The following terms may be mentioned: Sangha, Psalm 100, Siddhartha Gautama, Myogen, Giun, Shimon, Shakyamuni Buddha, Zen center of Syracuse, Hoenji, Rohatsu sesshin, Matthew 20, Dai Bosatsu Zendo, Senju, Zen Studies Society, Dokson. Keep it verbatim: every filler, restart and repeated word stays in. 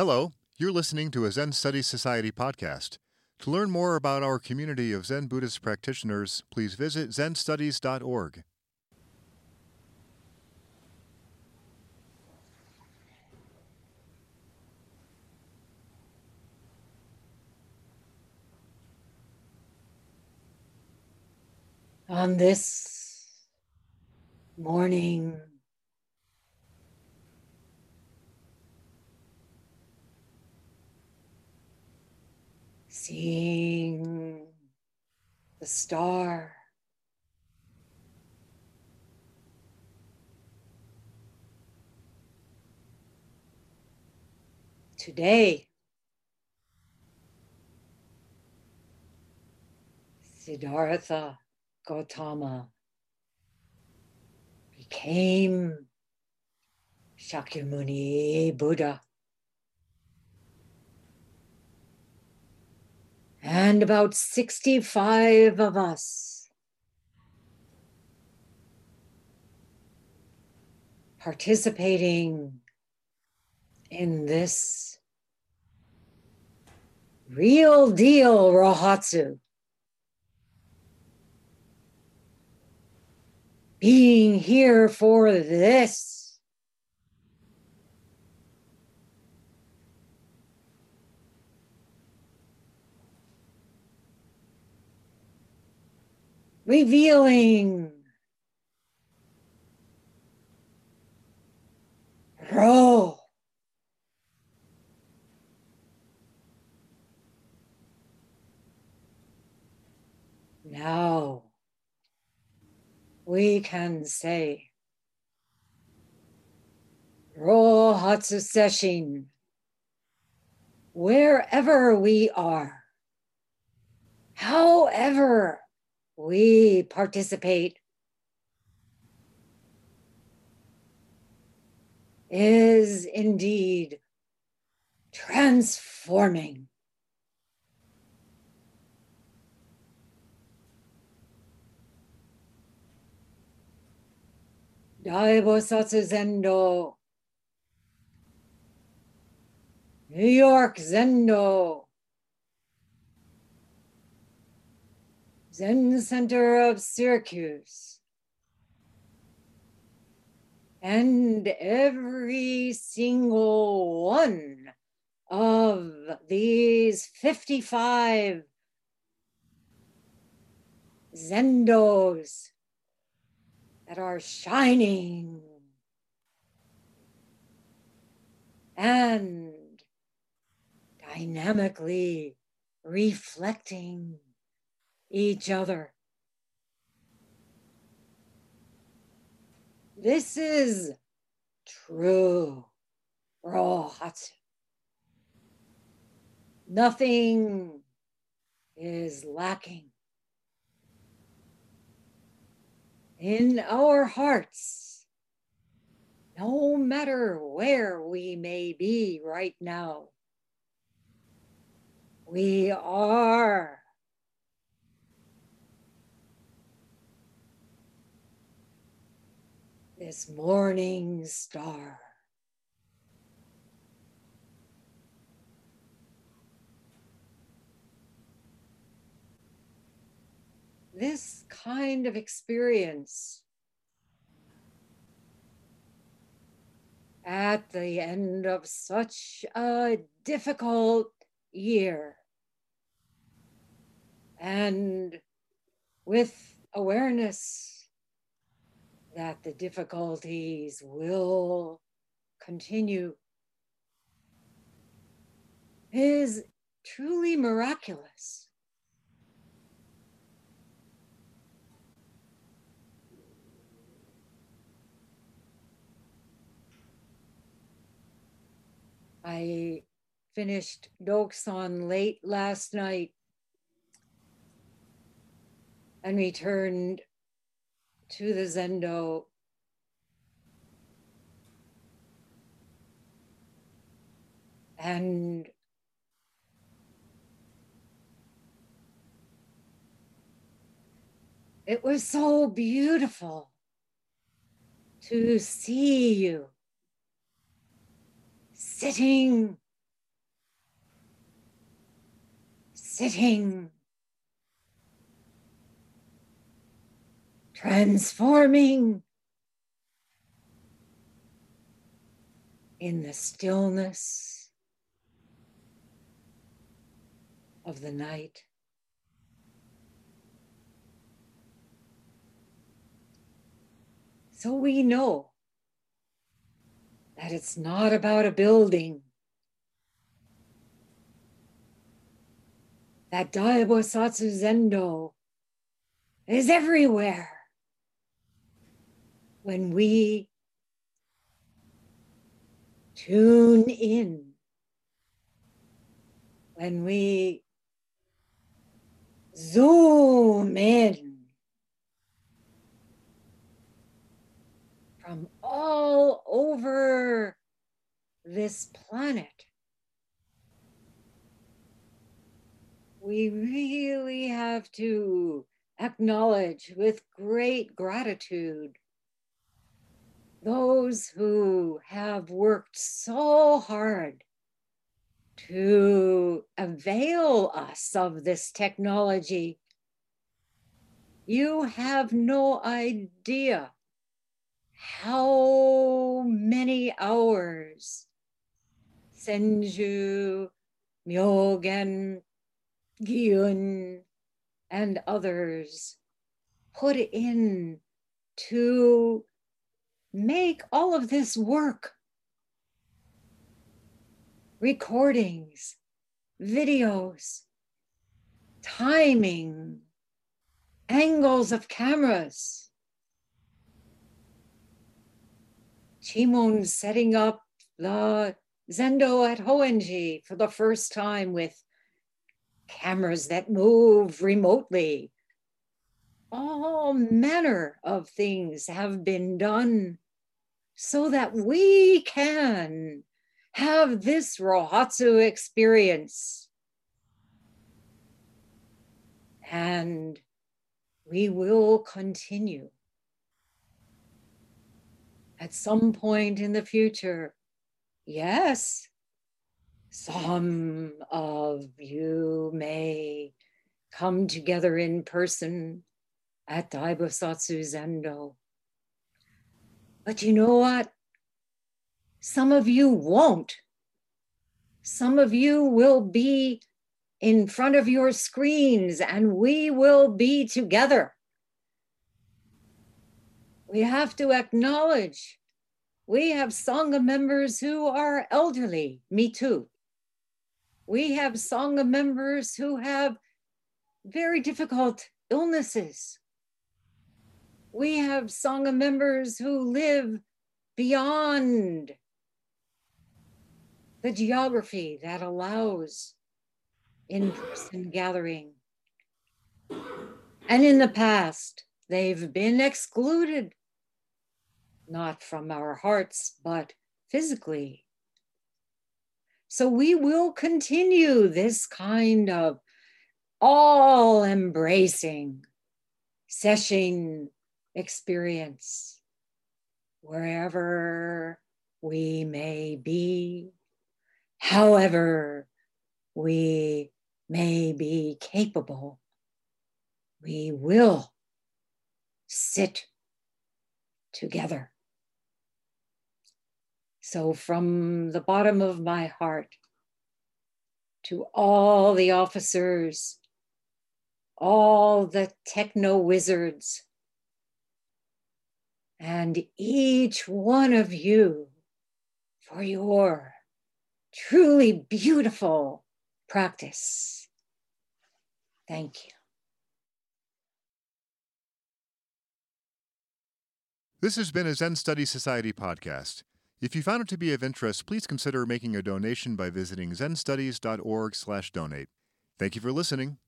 Hello, you're listening to a Zen Studies Society podcast. To learn more about our community of Zen Buddhist practitioners, please visit zen studies dot org. On this morning, seeing the star, today, Siddhartha Gautama became Shakyamuni Buddha. And about sixty-five of us participating in this real deal Rohatsu, being here for this. Revealing Ro, now we can say Rohatsu sesshin wherever we are, however we participate, is indeed transforming. Dai Bosatsu Zendo, New York Zendo, Zen Center of Syracuse, and every single one of these fifty-five Zendos that are shining and dynamically reflecting each other. This is true Rohatsu. Nothing is lacking. In our hearts, no matter where we may be right now, we are this morning star. This kind of experience at the end of such a difficult year, and with awareness that the difficulties will continue, is truly miraculous. I finished Dokson late last night and returned to the Zendo and it was so beautiful to see you sitting sitting, transforming in the stillness of the night. So we know that it's not about a building, that Dai Bosatsu Zendo is everywhere when we tune in, when we zoom in from all over this planet. We really have to acknowledge with great gratitude those who have worked so hard to avail us of this technology. You have no idea how many hours Senju, Myogen, Giun, and others put in to make all of this work. Recordings, videos, timing, angles of cameras, Shimon setting up the Zendo at Hoenji for the first time with cameras that move remotely. All manner of things have been done so that we can have this Rohatsu experience. And we will continue. At some point in the future, yes, some of you may come together in person at Dai Bosatsu Zendo. But you know what? Some of you won't. Some of you will be in front of your screens and we will be together. We have to acknowledge we have Sangha members who are elderly, me too. We have Sangha members who have very difficult illnesses. We have Sangha members who live beyond the geography that allows in-person gathering. And in the past, they've been excluded. Not from our hearts, but physically. So we will continue this kind of all-embracing sesshin experience wherever we may be, however we may be capable, we will sit together. So from the bottom of my heart to all the officers, all the techno wizards, and each one of you for your truly beautiful practice. Thank you. This has been a Zen Studies Society podcast. If you found it to be of interest, please consider making a donation by visiting zenstudies dot org slash donate. Thank you for listening.